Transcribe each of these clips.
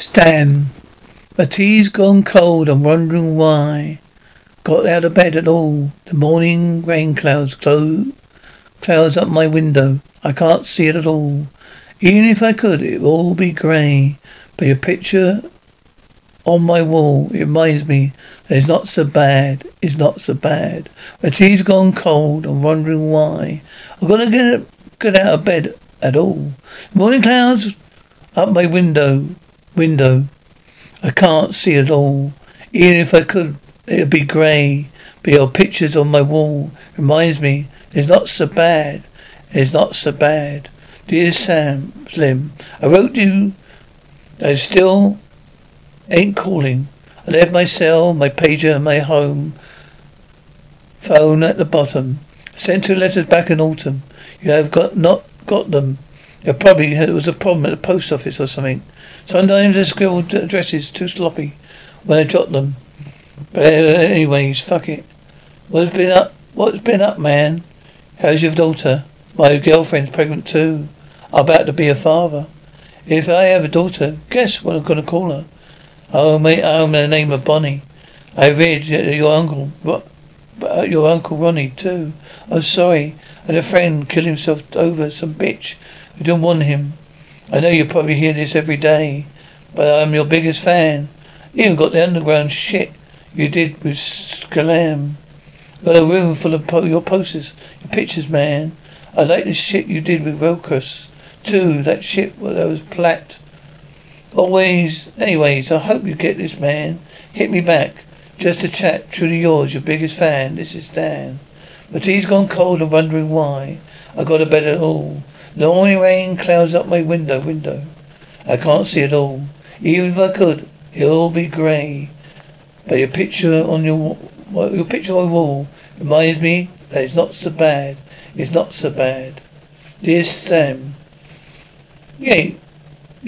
Stan. But tea's gone cold, I'm wondering why. Got out of bed at all. The morning rain clouds clouds up my window. I can't see it at all. Even if I could, it would all be grey. But your picture on my wall, it reminds me that it's not so bad. It's not so bad. But tea's gone cold, I'm wondering why. I've got to get out of bed at all. The morning clouds up my window. I can't see it all. Even if I could, it would be grey. But your pictures on my wall reminds me it's not so bad. It's not so bad. Dear Sam, Slim, I wrote you. I still ain't calling. I left my cell, my pager, and my home phone at the bottom. I sent 2 letters back in autumn. You have not got them. It probably was a problem at the post office or something. Sometimes I scribbled addresses too sloppy when I jot them. But anyways, fuck it. What's been up, man? How's your daughter? My girlfriend's pregnant too. I'm about to be a father. If I have a daughter, guess what I'm going to call her? I'm going to name her Bonnie. I read your uncle Ronnie too. I'm sorry. I had a friend kill himself over some bitch. You don't want him. I know you probably hear this every day, but I'm your biggest fan. You even got the underground shit you did with Scalam. Got a room full of your posters, your pictures, man. I like the shit you did with Rokus, too. That shit that was plat. Anyways, I hope you get this, man. Hit me back. Just a chat. Truly yours, your biggest fan. This is Dan. But he's gone cold and wondering why. I got a bed at all. The only rain clouds up my window. I can't see it all. Even if I could, it'll all be grey. But your picture on your wall reminds me that it's not so bad. It's not so bad. Dear Sam, you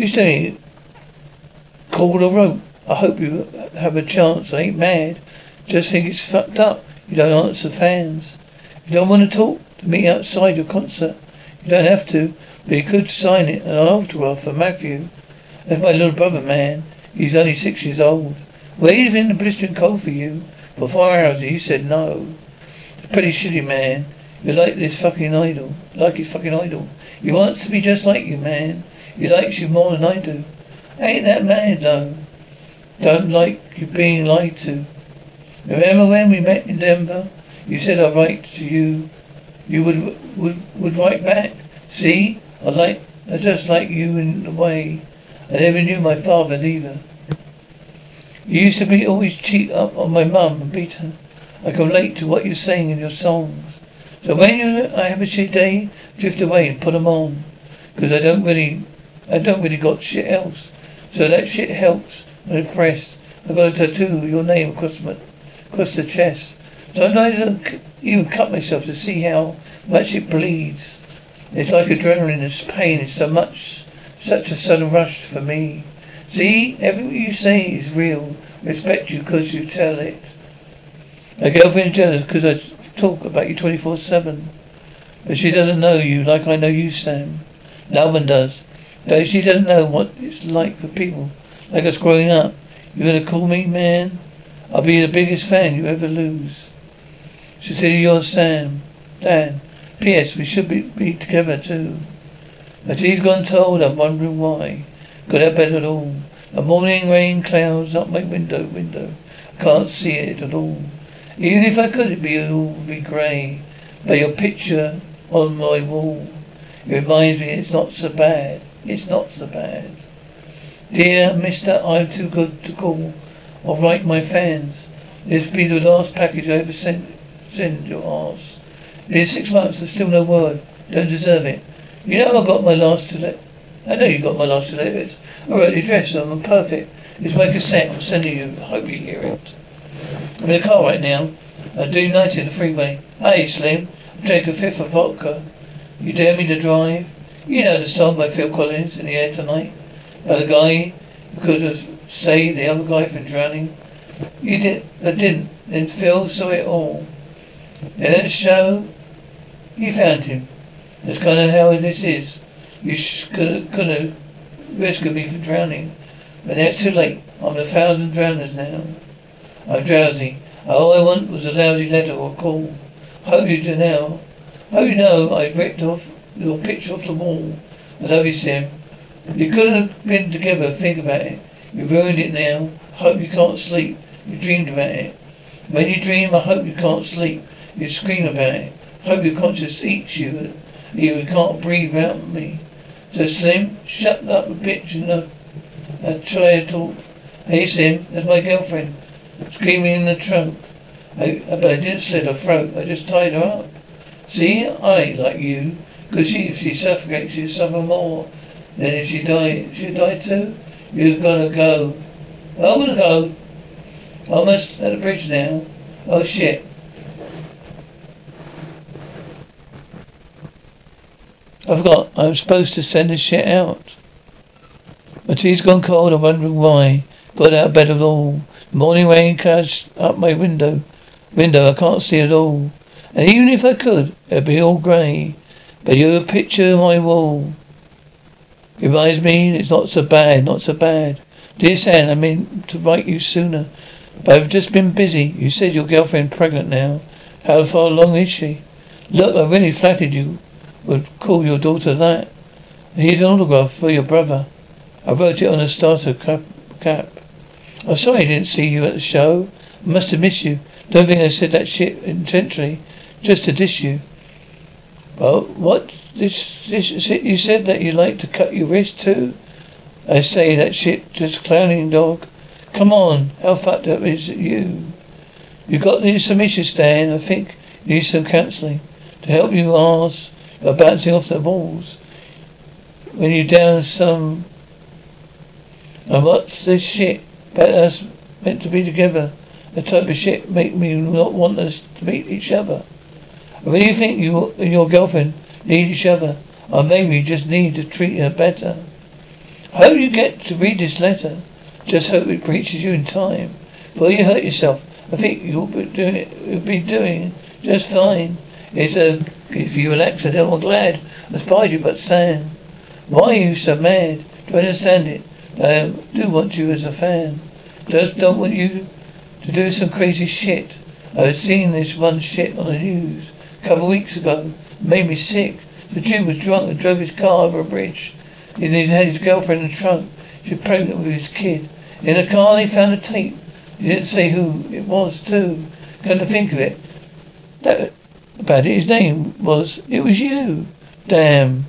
still ain't called or wrote. I hope you have a chance. I ain't mad. Just think it's fucked up. You don't answer fans. You don't want to talk to me outside your concert. You don't have to, but you could sign it, an autograph for Matthew. That's my little brother, man. He's only 6 years old. Well, he's been blistering cold for you for 4 hours, and you said no. It's pretty shitty, man. You like this fucking idol. He wants to be just like you, man. He likes you more than I do. Ain't that mad, though? Don't like you being lied to. Remember when we met in Denver? You said I'd write to you. You would write back. See, I just like you in a way. I never knew my father either. You used to be always cheat up on my mum and beat her. I can relate to what you're saying in your songs. So when I have a shit day, drift away and put them on, because I don't really got shit else. So that shit helps. I'm impressed. I got a tattoo of your name across the chest. Sometimes I even cut myself to see how much it bleeds. It's like adrenaline. This pain is such a sudden rush for me. See, everything you say is real. I respect you because you tell it. My girlfriend's jealous because I talk about you 24/7, but she doesn't know you like I know you, Sam. No one does. Though she doesn't know what it's like for people like us growing up. You're gonna call me, man. I'll be the biggest fan you ever lose. Sincerely yours, Sam. Dan. P.S. We should be together too. But he's gone cold. I'm wondering why. Got out bed at all. The morning rain clouds up my window. I can't see it at all. Even if I could, it'd all be grey. But your picture on my wall, it reminds me it's not so bad. It's not so bad. Dear Mister, I'm too good to call or write my fans. This be the last package I ever send your ass. Been 6 months and still no word. Don't deserve it. I know you got my last 2 letters. I wrote the address on them. I'm perfect. It's my cassette. I'm sending you. I hope you hear it. I'm in a car right now. I do 90 on the freeway. Hey, Slim. I drank a fifth of vodka. You dare me to drive? You know the song by Phil Collins, In the Air Tonight, by the guy who could have saved the other guy from drowning. You did, but didn't. Then Phil saw it all. In that show, you found him. That's kind of how this is. You could have rescued me from drowning. But now it's too late. I'm a thousand drowners now. I'm drowsy. All I want was a lousy letter or call. Hope you do now. Oh, you know, I ripped off your picture off the wall. I love you, Sim. You couldn't have been together. Think about it. You ruined it now. Hope you can't sleep. You dreamed about it. When you dream, I hope you can't sleep. You scream about it. Hope your conscience eats you. You can't breathe out of me. So, Slim, shut up a bitch and I try to talk. Hey, Sim, that's my girlfriend. Screaming in the trunk. But I didn't slit her throat. I just tied her up. See, I like you. Because if she suffocates, she'll suffer more. Then if she dies, she'll die too. You've got to go. I'm going to go. Almost at the bridge now. Oh, shit. I forgot. I'm supposed to send this shit out. My tea's gone cold. I'm wondering why. Got out of bed at all. Morning rain clouds up my window. I can't see at all, and even if I could, it'd be all grey. But you're a picture on my wall. It reminds me it's not so bad. Dear Sam, I mean to write you sooner, but I've just been busy. You said your girlfriend's pregnant now. How far along is she? Look, I really flattered you would call your daughter that. Here's an autograph for your brother. I wrote it on a starter cap. I'm sorry I didn't see you at the show. I must have missed you. Don't think I said that shit intentionally, just to diss you. Well, what? This shit you said that you like to cut your wrist too? I say that shit, just clowning dog. Come on, how fucked up is it you? You got some issues, Stan. I think you need some counselling to help you arse by bouncing off the walls. When you down some. And what's this shit? About us meant to be together. The type of shit make me not want us to meet each other. I really think you and your girlfriend need each other, or maybe you just need to treat her better. I hope you get to read this letter. Just hope it reaches you in time. Before you hurt yourself, I think you'll be doing just fine. If you relax, I'm glad I spied you, but Sam, why are you so mad? Do I understand it? I do want you as a fan. Just don't want you to do some crazy shit. I was seeing this one shit on the news a couple of weeks ago. It made me sick. The Jew was drunk and drove his car over a bridge. He had his girlfriend in the trunk. She was pregnant with his kid. In the car they found a tape. He didn't say who it was too. Come to think of it, his name was. It was you. Damn.